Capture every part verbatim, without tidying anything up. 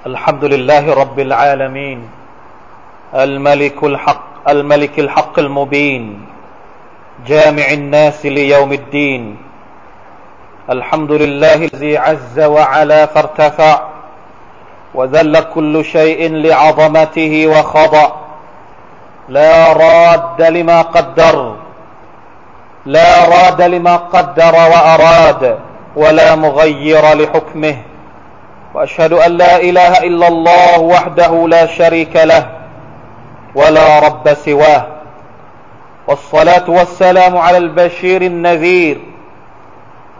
الحمد لله رب العالمين الملك الحق الملك الحق المبين جامع الناس ليوم الدين الحمد لله الذي عز وعلا فارتفع وذل كل شيء لعظمته وخضع لا راد لما قدر لا راد لما قدر وأراد ولا مغير لحكمه وأشهد أن لا إله إلا الله وحده لا شريك له ولا رب سواه والصلاة والسلام على البشير النذير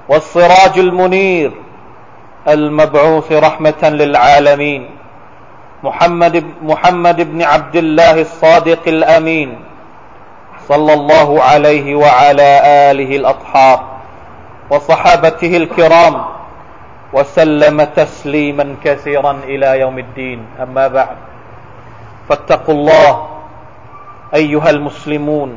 والسراج المنير المبعوث رحمة للعالمين محمد محمد بن عبد الله الصادق الأمين صلى الله عليه وعلى آله الأطهار وصحابته الكرام وسلم تسليما كثيرا إلى يوم الدين أما بعد فاتقوا الله أيها المسلمون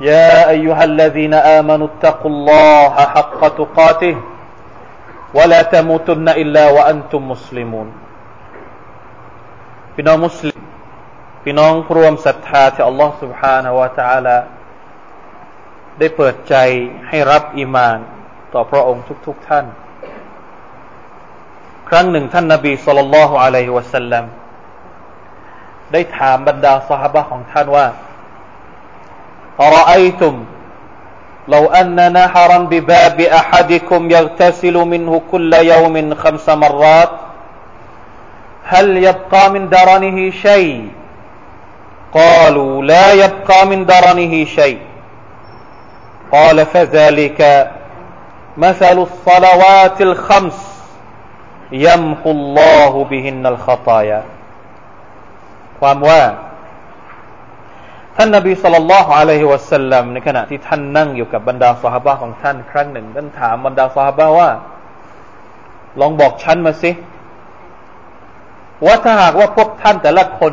يا أيها الذين آمنوا اتقوا الله حق تقاته ولا تموتن إلا وأنتم مسلمون พี่น้องมุสลิมพี่น้องผู้ร่วมศรัทธาที่อัลลอฮฺซุบฮานะฮูวะตะอาลาได้เปิดใจให้รับอีมานต่อพระองค์ทุกๆท่านครั้งหนึ่งท่านนบีศ็อลลัลลอฮุอะลัยฮิวะซัลลัมได้ถามบรรดาซอฮาบะห์ของท่านว่าอะรออัยตุม لو أن نهرا بباب أحدكم يغتسل منه كل يوم خمس مرات هل يبقى من درنه شيء قالوا لا يبقى من درنه شيء قال فذلك مثل الصلوات الخمس يمحو الله بهن الخطايا ความว่าท่านนบีศ็อลลัลลอฮุอะลัยฮิวะซัลลัมในขณะที่ท่านนั่งอยู่กับบรรดาซอฮาบะห์ของท่านครั้งหนึ่งท่านถามบรรดาซอฮาบะห์ว่าลองบอกฉันมาสิว่าถ้าหากว่าพวกท่านแต่ละคน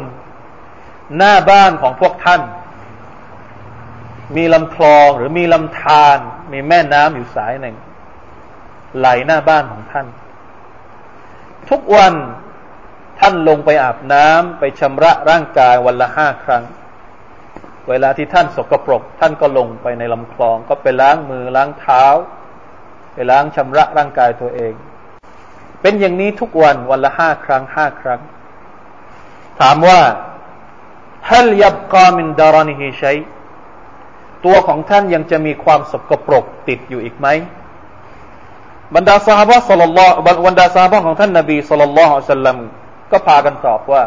หน้าบ้านของพวกท่านมีลำคลองหรือมีลำธารมีแม่น้ำอยู่สายหนึ่งไหลหน้าบ้านของท่านทุกวันท่านลงไปอาบน้ำไปชำระร่างกายวันละห้าครั้งเวลาที่ท่านสกปรกท่านก็ลงไปในลำคลองก็ไปล้างมือล้างเท้าไปล้างชำระร่างกายตัวเองเป็นอย่างนี้ทุกวันวันละห้าครั้งห้าครั้งถามว่าฮัลยับกามินดารนิฮิชัยตัวของท่านยังจะมีความสกปรกติดอยู่อีกไหมบรรดาซอฮาบะห์ศ็อลลัลลอฮุบรรดาซอฮาบะห์ของท่านนบีศ็อลลัลลอฮุอะลัยฮิวะซัลลัมก็พากันตอบว่า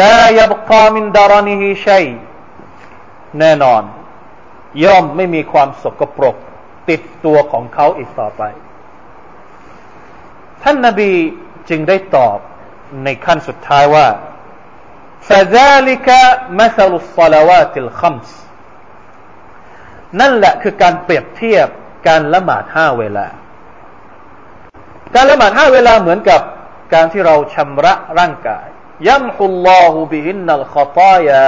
ลายับกามินดารนิฮิชัยแน่นอนย่อมไม่มีความสกปรกติดตัวของเขาอีกต่อไปท่านนบีจึงได้ตอบในขั้นสุดท้ายว่าฟะซาลิกะมะซัลุศศอลาวาติลคัมส์นั่นแหละคือการเปรียบเทียบการละหมาดห้าเวลาการละหมาดห้าเวลาเหมือนกับการที่เราชำระร่างกายยัมฮุลลอฮุบิฮินนัลคอฏอยา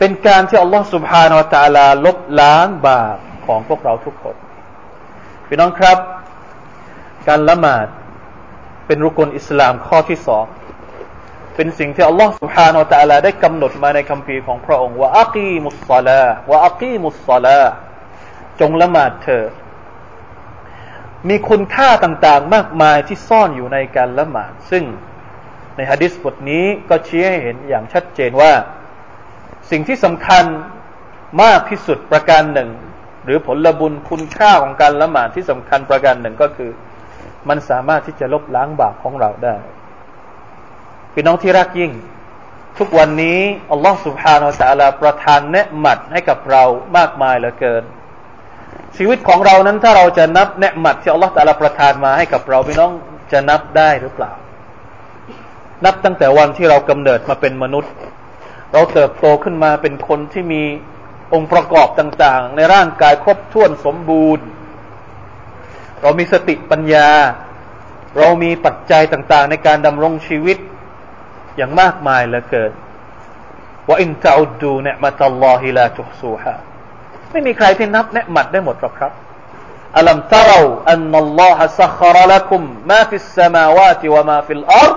เป็นการที่อัลลอฮฺ سبحانه และ تعالى ลบล้างบาปของพวกเราทุกคนพี่น้องครับการละหมาดเป็นรุกนอิสลามข้อที่สองเป็นสิ่งที่อัลลอฮฺ سبحانه และ تعالى ได้กำหนดมาในคัมภีร์ของพระองค์ว่าอักีมุสซาลาวะอักีมุสซาลาจงละหมาดเถิดมีคุณค่าต่างๆมากมายที่ซ่อนอยู่ในการละหมาดซึ่งในหะดีษบทนี้ก็ชี้ให้เห็นอย่างชัดเจนว่าสิ่งที่สำคัญมากที่สุดประการหนึ่งหรือผลบุญคุณค่าของการละหมาดที่สำคัญประการหนึ่งก็คือมันสามารถที่จะลบล้างบาปของเราได้พี่น้องที่รักยิ่งทุกวันนี้อัลลอฮฺซุบฮานะฮูวะตะอาลาประทานเนือหมัดให้กับเรามากมายเหลือเกินชีวิตของเรานั้นถ้าเราจะนับเนือหมัดที่อัลลอฮฺตะอาลาประทานมาให้กับเราพี่น้องจะนับได้หรือเปล่านับตั้งแต่วันที่เรากำเนิดมาเป็นมนุษย์เราเติบโตขึ้นมาเป็นคนที่มีองค์ประกอบต่างๆในร่างกายครบถ้วนสมบูรณ์เรามีสติปัญญาเรามีปัจจัยต่างๆในการดำรงชีวิตอย่างมากมายเหลือเกินว่าอินตะอุดดูเนะมะตัลลอฮิลาตุฮซูฮาไม่มีใครที่นับเนะมัดได้หมดหรอกครับ ألم تروا أن الله سخر لكم ما في السماوات وما في الأرض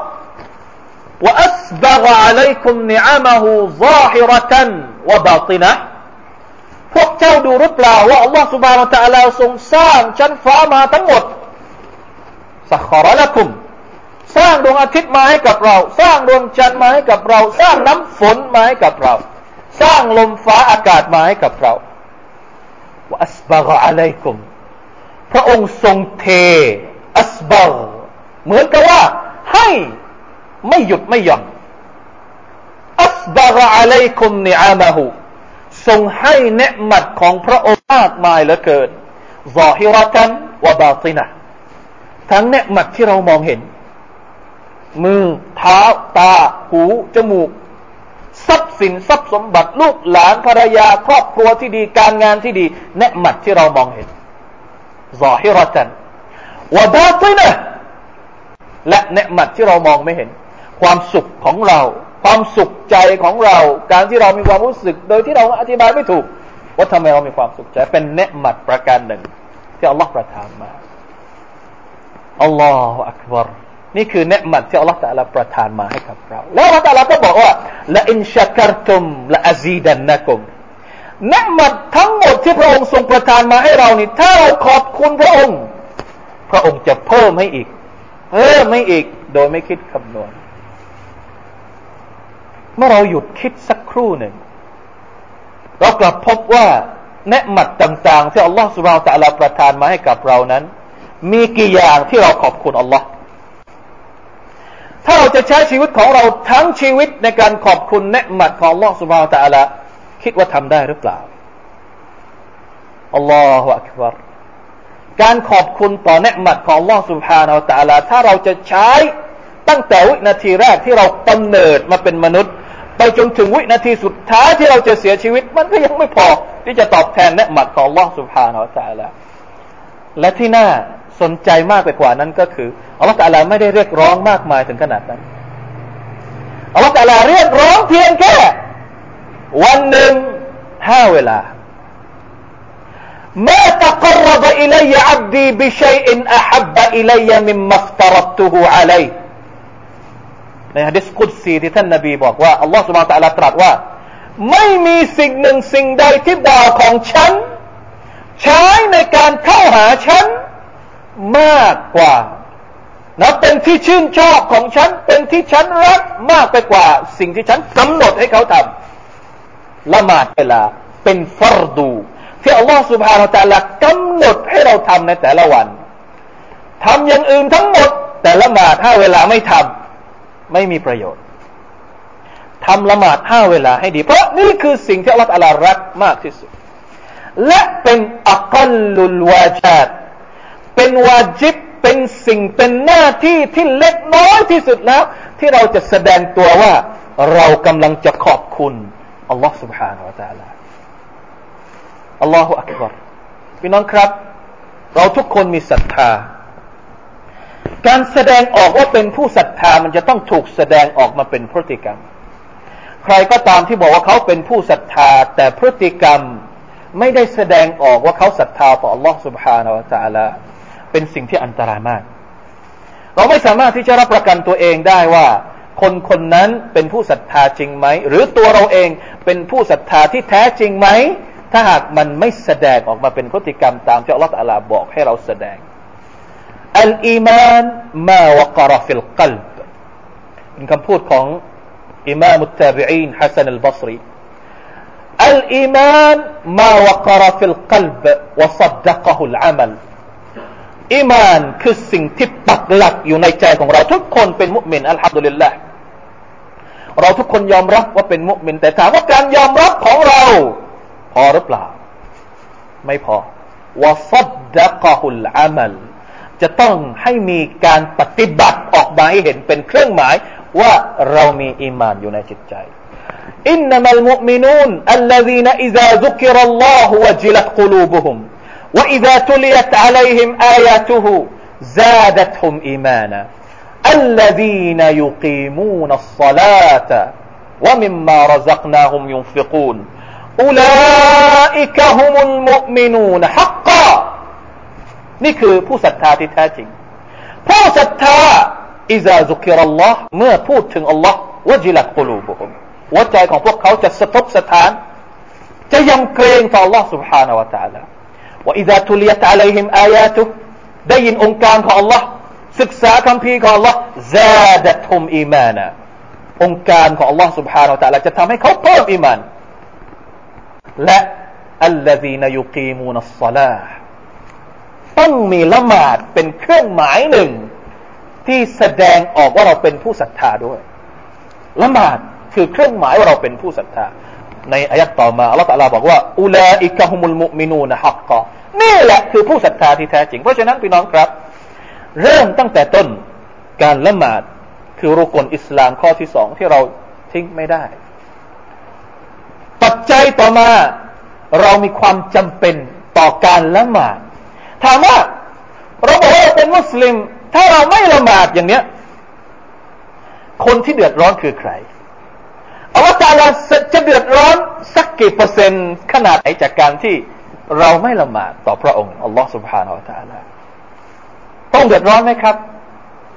وأسبغ عليكم نعمه ظاهرة وباطنة พวกเจ้าดูหรือเปล่าว่าอัลลอฮฺซุบฮานะฮูวะตะอาลาทรงสร้างชั้นฟ้ามาทั้งหมดสัคคาระละกุมสร้างดวงอาทิตย์มาให้กับเราสร้างดวงจันทร์มาให้กับเราสร้างน้ำฝนมาให้กับเราสร้างลมฟ้าอากาศมาให้กับเราวะอัสบะกะอะลัยกุมพระองค์ทรงเทอัสบะกเหมือนกับว่าให้ไม่หยุดไม่หย่อนอัสบะกะอะลัยกุมนิอามะฮูทรงให้เนืมัดของพระองค์มากมายเหลือเกินซอฮิเราะตันวะบาตินะทั้งเนืมัดที่เรามองเห็นมือเท้าตาหูจมูกทรัพย์สินทรัพย์สมบัติลูกหลานภรรยาครอบครัวที่ดีการงานที่ดีเนืมัดที่เรามองเห็นซอฮิเราะตันวะบาตินะและเนืมัดที่เรามองไม่เห็นความสุขของเราความสุขใจของเราการที่เรามีความรู้สึกโดยที่เราอธิบายไม่ถูกว่าทำไมเรามีความสุขใจเป็นเนืมัดประการหนึ่งที่อัลลอฮฺประทานมาอัลลอฮฺอักบัรนี่คือเนืมัดที่อัลลอฮฺตะอาลาประทานมาให้กับเราแล้วอัลลอฮฺตะอาลาก็บอกว่าละอินชักรตุมละอะซีดันนะกุมเนืมัดทั้งหมดที่พระองค์ทรงประทานมาให้เรานี่ถ้าเราขอบคุณพระองค์พระองค์จะเพิ่มให้อีกเพิ่มให้อีกโดยไม่คิดคำนวณเมื่อเราหยุดคิดสักครู่หนึ่งเรากลับพบว่าเนืมัดต่างๆที่อัลลอฮฺซุบฮานะฮูวะตะอาลาประทานมาให้กับเรานั้นมีกี่อย่างที่เราขอบคุณอัลลอฮฺถ้าเราจะใช้ชีวิตของเราทั้งชีวิตในการขอบคุณเนืมัดของอัลลอฮฺซุบฮานะฮูวะตะอาลาคิดว่าทำได้หรือเปล่าอัลลอฮฺอักบัรการขอบคุณต่อเนืมัดของอัลลอฮฺซุบฮานะฮูวะตะอาลาถ้าเราจะใช้ตั้งแต่วินาทีแรกที่เรากำเนิดมาเป็นมนุษย์ไปจนถึงวินาทีสุดท้ายที่เราจะเสียชีวิตมันก็ยังไม่พอที่จะตอบแทนเนืมัดของอัลเลาะห์ซุบฮานะฮูวะตะอาลาและที่น่าสนใจมากไปกว่านั้นก็คืออัลเลาะห์ตะอาลาไม่ได้เรียกร้องมากมายถึงขนาดนั้นอัลเลาะห์ตะอาลาเรียกร้องเพียงแค่วันหนึ่งห้าเวลามาตักรบอิลัยอับดีบิชัยอินอะฮับอิลัยมิมมัฟตรัตุฮูอะลัยในหะดีษกุดซีที่ท่านนบีบอกว่าอัลลอฮฺซุบฮานะฮูวะตะอาลาตรัสว่าไม่มีสิ่งหนึ่งสิ่งใดที่บ่าวของฉันใช้ในการเข้าหาฉันมากกว่านับเป็นที่ชื่นชอบของฉันเป็นที่ฉันรักมากไปกว่าสิ่งที่ฉันกำหนดให้เขาทำละหมาดเวลาเป็นฟัรดูที่อัลลอฮฺซุบฮานะฮูวะตะอาลากำหนดให้เราทำในแต่ละวันทำอย่างอื่นทั้งหมดแต่ละหมาดถ้าเวลาไม่ทำไม่มีประโยชน์ทำละหมาดห้าเวลาให้ดีเพราะนี่คือสิ่งที่อัลลอฮฺตะอาลารักมากที่สุดและเป็นอักลุลวาจัดเป็นวาจิบเป็นสิ่งเป็นหน้าที่ที่เล็กน้อยที่สุดแล้วที่เราจะแสดงตัวว่าเรากำลังจะขอบคุณอัลลอฮฺซุบฮานะฮูวะตะอาลาอัลลอฮฺอักบัรพี่น้องครับเราทุกคนมีศรัทธาการแสดงออกว่าเป็นผู้ศรัทธามันจะต้องถูกแสดงออกมาเป็นพฤติกรรมใครก็ตามที่บอกว่าเขาเป็นผู้ศรัทธาแต่พฤติกรรมไม่ได้แสดงออกว่าเขาศรัทธาต่อ Allah Subhanahu Wa Taala เป็นสิ่งที่อันตรายมากเราไม่สามารถที่จะรับประกันตัวเองได้ว่าคนคนนั้นเป็นผู้ศรัทธาจริงไหมหรือตัวเราเองเป็นผู้ศรัทธาที่แท้จริงไหมถ้าหากมันไม่แสดงออกมาเป็นพฤติกรรมตามที่ Allah Taala บอกให้เราแสดงالإيمان ما وقر في القلب เป็นคำพูดของอิมามอัตตาบิอีนฮะซันอัลบอศรี الإيمان ما وقر في القلب وصدقه العمل อีมานคือสิ่งที่ปักหลักอยู่ในใจของเราทุกคนเป็นมุมินอัลฮัมดุลิลลาห์เราทุกคนยอมรับว่าเป็นมุมินแต่ถามว่าการยอมรับของเราพอหรือเปล่าไม่พอ وصدقه العملจะต้องให้มีการปฏิบัติออกมาให้เห็นเป็นเครื่องหมายว่าเรามีอีหม่านอยู่ในจิตใจอินนัมัลมุอ์มินูนอัลลซีนอิซาซุกิรัลลอฮุวะจิลัตกุลูบุฮุมวะอิซาตุลิยัตอะลัยฮิมอายาตุฮุซาดัตฮุมอีมานะอัลลซีนยุกีมูนัศศอลาตะวะมิมมาเราะซักนาฮุมยุนฟิกูนอูลาอิกะฮุมุลมุอ์มินูนฮักกอ นี่คือผู้ศรัทธาที่แท้จริงผู้ศรัทธาอิซาซุกิรัลลอฮ์เมื่อพูดถึงอัลลอฮ์วะจิลัตกุลูบุฮุมหัวใจของพวกเขาจะสะทกสะท้านจะยำเกรงต่อ Allah سبحانه และ تعالى และ إذا تليت عليهم آياته ได้ยินองค์การของ Allah ศึกษาคัมภีร์ของ Allah زادتهم إيمانا องค์การของ Allah سبحانه และ تعالى จะทำให้เขาเพิ่ม إيمان และ الذين يقيمون الصلاة ต้องมีละหมาดเป็นเครื่องหมายหนึ่งที่แสดงออกว่าเราเป็นผู้ศรัทธาด้วยละหมาดคือเครื่องหมายว่าเราเป็นผู้ศรัทธาในอายะห์ต่อมาอัลเลาะห์ตะอาลาบอกว่าอุลาอิกะฮุมุลมุมินูนะฮักกอนี่แหละคือผู้ศรัทธาที่แท้จริงเพราะฉะนั้นพี่น้องครับเริ่มตั้งแต่ต้นการละหมาดคือรุกนอิสลามข้อที่สองที่เราทิ้งไม่ได้ปัจจัยต่อมาเรามีความจำเป็นต่อการละหมาดถามว่าเราบอกว่าเป็นมุสลิมถ้าเราไม่ละหมาดอย่างเนี้ยคนที่เดือดร้อนคือใครอัลเลาะห์ตะอาลาจะเดือดร้อนสักกี่เปอร์เซ็นต์ขนาดไหนจากการที่เราไม่ละหมาดต่อพระองค์อัลเลาะห์ซุบฮานะฮูวะตะอาลาต้องเดือดร้อนไหมครับ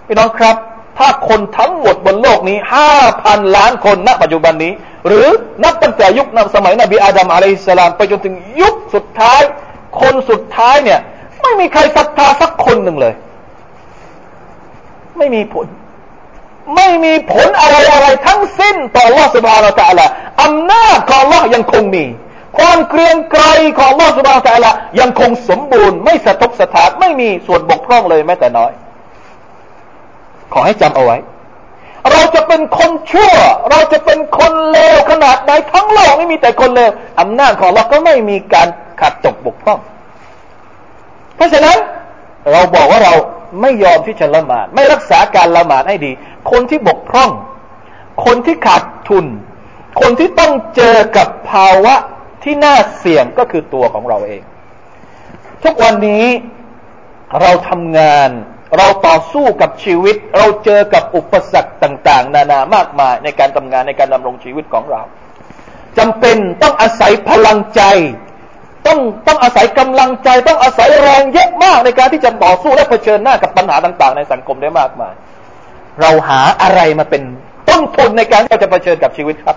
พี่น้องครับถ้าคนทั้งหมดบนโลกนี้ ห้าพัน ล้านคนณปัจจุบันนี้หรือนับตั้งแต่ยุคสมัยนบีอาดัมอะลัยฮิสสลามไปจนถึงยุคสุดท้ายคนสุดท้ายเนี่ยไม่มีใครศรัทธาสักคนหนึ่งเลยไม่มีผลไม่มีผลอะไรอะไรทั้งสิ้นต่อ Allah سبحانه และ تعالى อำนาจของ Allah ยังคงมีความเกรียงไกรของ Allah سبحانه และ تعالى ยังคงสมบูรณ์ไม่สะทกสะท้านไม่มีส่วนบกพร่องเลยแม้แต่น้อยขอให้จำเอาไว้เราจะเป็นคนชั่วเราจะเป็นคนเลวขนาดไหนทั้งโลกไม่มีแต่คนเลวอำนาจของ Allah ก็ไม่มีการขาดตกบกพร่องเพราะฉะนั้นเราบอกว่าเราไม่ยอมที่จะละหมาดไม่รักษาการละหมาดให้ดีคนที่บกพร่องคนที่ขาดทุนคนที่ต้องเจอกับภาวะที่น่าเสี่ยงก็คือตัวของเราเองทุกวันนี้เราทำงานเราต่อสู้กับชีวิตเราเจอกับอุปสรรคต่างๆนานามากมายในการทำงานในการดำรงชีวิตของเราจำเป็นต้องอาศัยพลังใจต้องต้องอาศัยกำลังใจต้องอาศัยแรงเยอะมากในการที่จะต่อสู้และเผชิญหน้ากับปัญหาต่างๆในสังคมได้มากมายเราหาอะไรมาเป็นต้นทุนในการที่เราจะเผชิญกับชีวิตครับ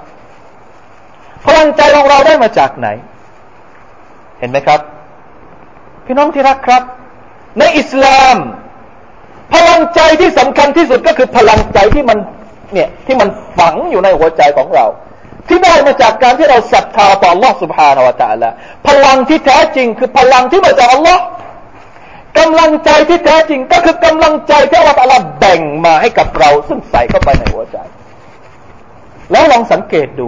พลังใจของเราได้มาจากไหนเห็นไหมครับพี่น้องที่รักครับในอิสลามพลังใจที่สำคัญที่สุดก็คือพลังใจที่มันเนี่ยที่มันฝังอยู่ในหัวใจของเราที่ได้มาจากการที่เราศรัทธาต่อ Allah Subhanahu Wa Taala พลังที่แท้จริงคือพลังที่มาจาก Allah กำลังใจที่แท้จริงก็คือกำลังใจที่ Allah Taala แบ่งมาให้กับเราซึ่งใส่เข้าไปในหัวใจแล้วลองสังเกตดู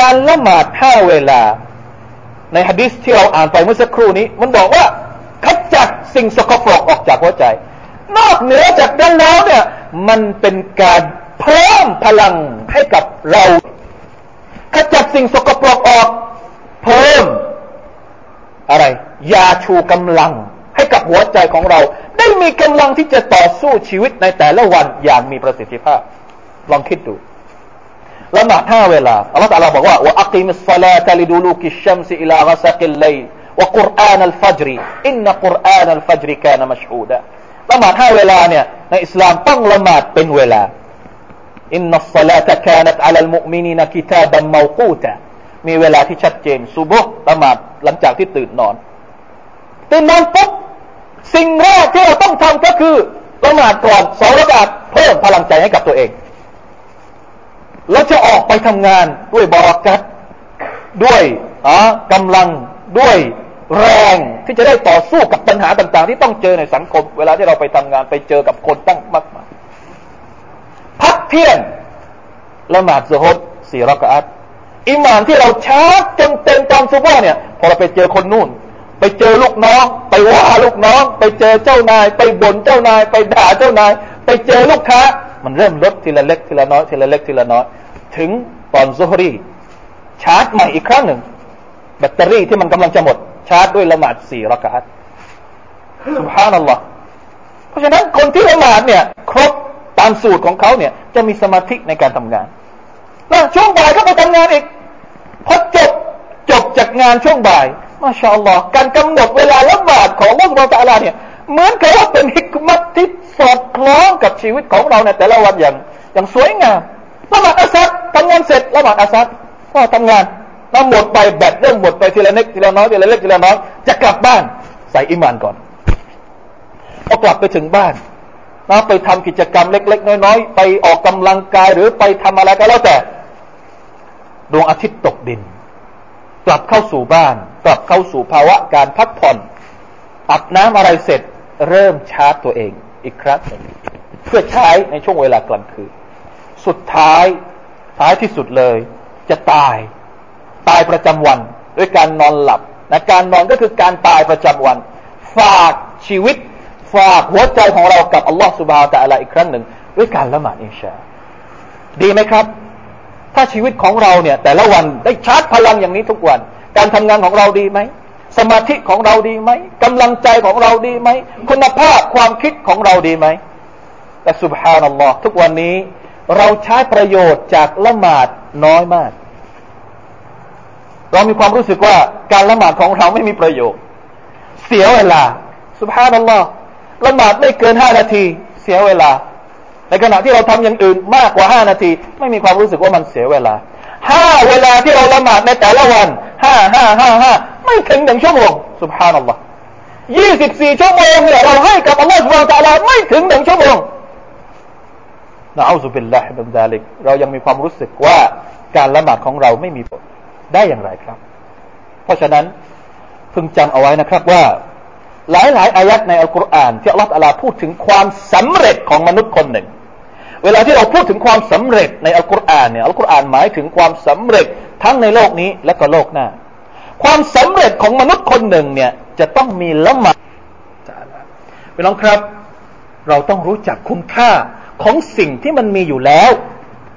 การละหมาดห้าเวลาในหะดีษที่เราอ่านไปเมื่อสักครู่นี้มันบอกว่าขจัดสิ่งสกปรกออกจากหัวใจนอกเหนือจากนั้นแล้วเนี่ยมันเป็นการเพิ่มพลังให้กับเราขจัดสิ่งสกปรกออกเพิ่มอะไรยาชูกำลังให้กับหัวใจของเราได้มีกำลังที่จะต่อสู้ชีวิตในแต่ละวันอย่างมีประสิทธิภาพลองคิดดูละหมาดห้าเวลาอัลเลาะห์ตะอาลาบอกว่าวะอักิมิศศอลาตะลิดูลูกิชชัมซิอิลากัสกิลไลวะกุรอานัลฟัจริอินนะกุรอานัลฟัจริกานะมัชฮูดะละหมาดห้าเวลาเนี่ยในอิสลามต้องละหมาดเป็นเวลาอินนัสศอลาตะกานัตอะลัลมุอ์มินีนกิตาบันเมากูตะมีเวลาที่ชัดเจนซุบฮ์ละหมาดหลังจากที่ตื่นนอนตื่นนอนปุ๊บสิ่งแรกที่เราต้องทำก็คือละหมาดก่อนสองระกาตเพิ่มพลังใจให้กับตัวเองแล้วจะออกไปทำงานด้วยบารอกัตด้วยอ่ากำลังด้วยแรงที่จะได้ต่อสู้กับปัญหาต่างๆที่ต้องเจอในสังคมเวลาที่เราไปทำงานไปเจอกับคนตั้งมากมายพักเที่ยงละหมาดซุฮ์สี่รักอะตอิหม่ามที่เราชาร์จจนเต็มตอนซุบฮ์เนี่ยพอเราไปเจอคนนู่นไปเจอลูกน้องไปว่าลูกน้องไปเจอเจ้านายไปบ่นเจ้านายไปด่าเจ้านายไปเจอลูกค้ามันเริ่มลดทีละเล็กทีละน้อยทีละเล็กทีละน้อยถึงตอนซุฮรีชาร์จใหม่อีกครั้งหนึ่งแบตเตอรี่ที่มันกำลังจะหมดชาร์จด้วยละหมาดสี่รักอะตซุบฮานัลลอฮ์เพราะฉะนั้นคนที่ละหมาดเนี่ยครบตามสูตรของเขาเนี่ยจะมีสมาธิในการทำงานนะช่วงบ่ายก็ไปทำงานอีกพอจบจบจากงานช่วงบ่ายมาชาอัลลอฮ์การกำหนดเวลาละหมาดของอัลเลาะห์ซุบฮานะฮูวะตะอาลาเนี่ย เหมือนกับว่าเป็นฮิกมัตที่สอดคล้องกับชีวิตของเราในแต่ละวันอย่างอย่างสวยงามละหมาดอัสรทำงานเสร็จละหมาดอัสรก็ทำงานแล้วหมดไปแบตเรื่องหมดไปทีละนิดทีละน้อยทีละเล็กทีละน้อยจะกลับบ้านใส่อิมานก่อนเอากลับไปถึงบ้านแล้วไปทำกิจกรรมเล็กๆน้อยๆไปออกกำลังกายหรือไปทำอะไรก็แล้วแต่ดวงอาทิตย์ตกดินกลับเข้าสู่บ้านกลับเข้าสู่ภาวะการพักผ่อนอาบน้ำอะไรเสร็จเริ่มชาร์จตัวเองอีกครั้งหนึ่งเพื่อใช้ในช่วงเวลากลางคืนสุดท้ายท้ายที่สุดเลยจะตายตายประจำวันด้วยการนอนหลับนะการนอนก็คือการตายประจำวันฝากชีวิตฝากหัวใจของเรากับอัลลอฮฺซุบฮานะฮูวะตะอาลาอีกครั้งหนึ่งด้วยการละหมาดอิชาดีไหมครับถ้าชีวิตของเราเนี่ยแต่ละวันได้ชาร์จพลังอย่างนี้ทุกวันการทำงานของเราดีไหมสมาธิของเราดีไหมกำลังใจของเราดีไหมคุณภาพความคิดของเราดีไหมแต่ซุบฮานัลลอฮ์ทุกวันนี้เราใช้ประโยชน์จากละหมาดน้อยมากเรามีความรู้สึกว่าการละหมาดของเราไม่มีประโยชน์เสียเวลาซุบฮานัลลอฮ์ละหมาดไม่เกินห้านาทีเสียเวลาในขณะที่เราทำอย่างอื่นมากกว่าห้านาทีไม่มีความรู้สึกว่ามันเสียเวลาห้าเวลาที่เราละหมาดในแต่ละวันห้า ห้า ห้า ห้าไม่ถึงหนึ่งชั่วโมงซุบฮานัลลอฮ์ยี่สิบสี่ชั่วโมงเนี่ยเราให้กับอัลเลาะห์ซุบฮานะฮูวะตะอาลาไม่ถึงหนึ่งชั่วโมงนะอูซุบิลลาฮิมินซาลิกเรายังมีความรู้สึกว่าการละหมาดของเราไม่มีผลได้อย่างไรครับเพราะฉะนั้นพึงจำเอาไว้นะครับว่าหลายๆอายะห์ในอัลกุรอานที่อัลเลาะห์ตะอาลาพูดถึงความสำเร็จของมนุษย์คนหนึ่งเวลาที่เราพูดถึงความสำเร็จในอัลกุรอานเนี่ยอัลกุรอานหมายถึงความสำเร็จทั้งในโลกนี้และก็โลกหน้าความสำเร็จของมนุษย์คนหนึ่งเนี่ยจะต้องมีละหมาดพี่น้องครับเราต้องรู้จักคุณค่าของสิ่งที่มันมีอยู่แล้ว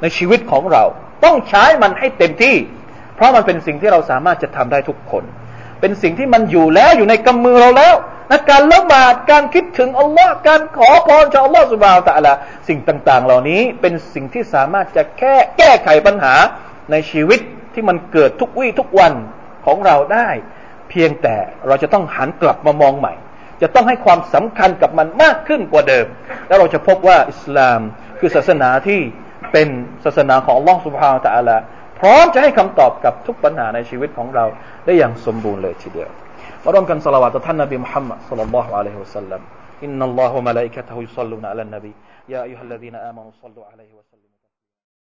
ในชีวิตของเราต้องใช้มันให้เต็มที่เพราะมันเป็นสิ่งที่เราสามารถจะทำได้ทุกคนเป็นสิ่งที่มันอยู่แล้วอยู่ในกำมือเราแล้วนะการละหมาดการคิดถึงอัลลอฮ์การขอพรจากอัลลอฮ์ซุบฮานะฮูวะตะอาลาสิ่งต่างๆเหล่านี้เป็นสิ่งที่สามารถจะแก้แก้ไขปัญหาในชีวิตที่มันเกิดทุกวี่ทุกวันของเราได้เพียงแต่เราจะต้องหันกลับมามองใหม่จะต้องให้ความสำคัญกับมันมากขึ้นกว่าเดิมแล้วเราจะพบว่าอิสลามคือศาสนาที่เป็นศาสนาของอัลลอฮ์ซุบฮานะฮูวะตะอาลาพร้อมจะให้คำตอบกับทุกปัญหาในชีวิตของเราได้อย่างสมบูรณ์เลยทีเดียวมาร่วมกันศอลาวาตต่อท่านนบีมุฮัมมัดศ็อลลัลลอฮุอะลัยฮิวะซัลลัมอินนัลลอฮะวะมะลาอิกะตุฮุยุศ็อลลูนะอะลันนบียาอัยยูฮัลลซีนะอามานูศ็อลลูอะลัยฮิวะซัลลัม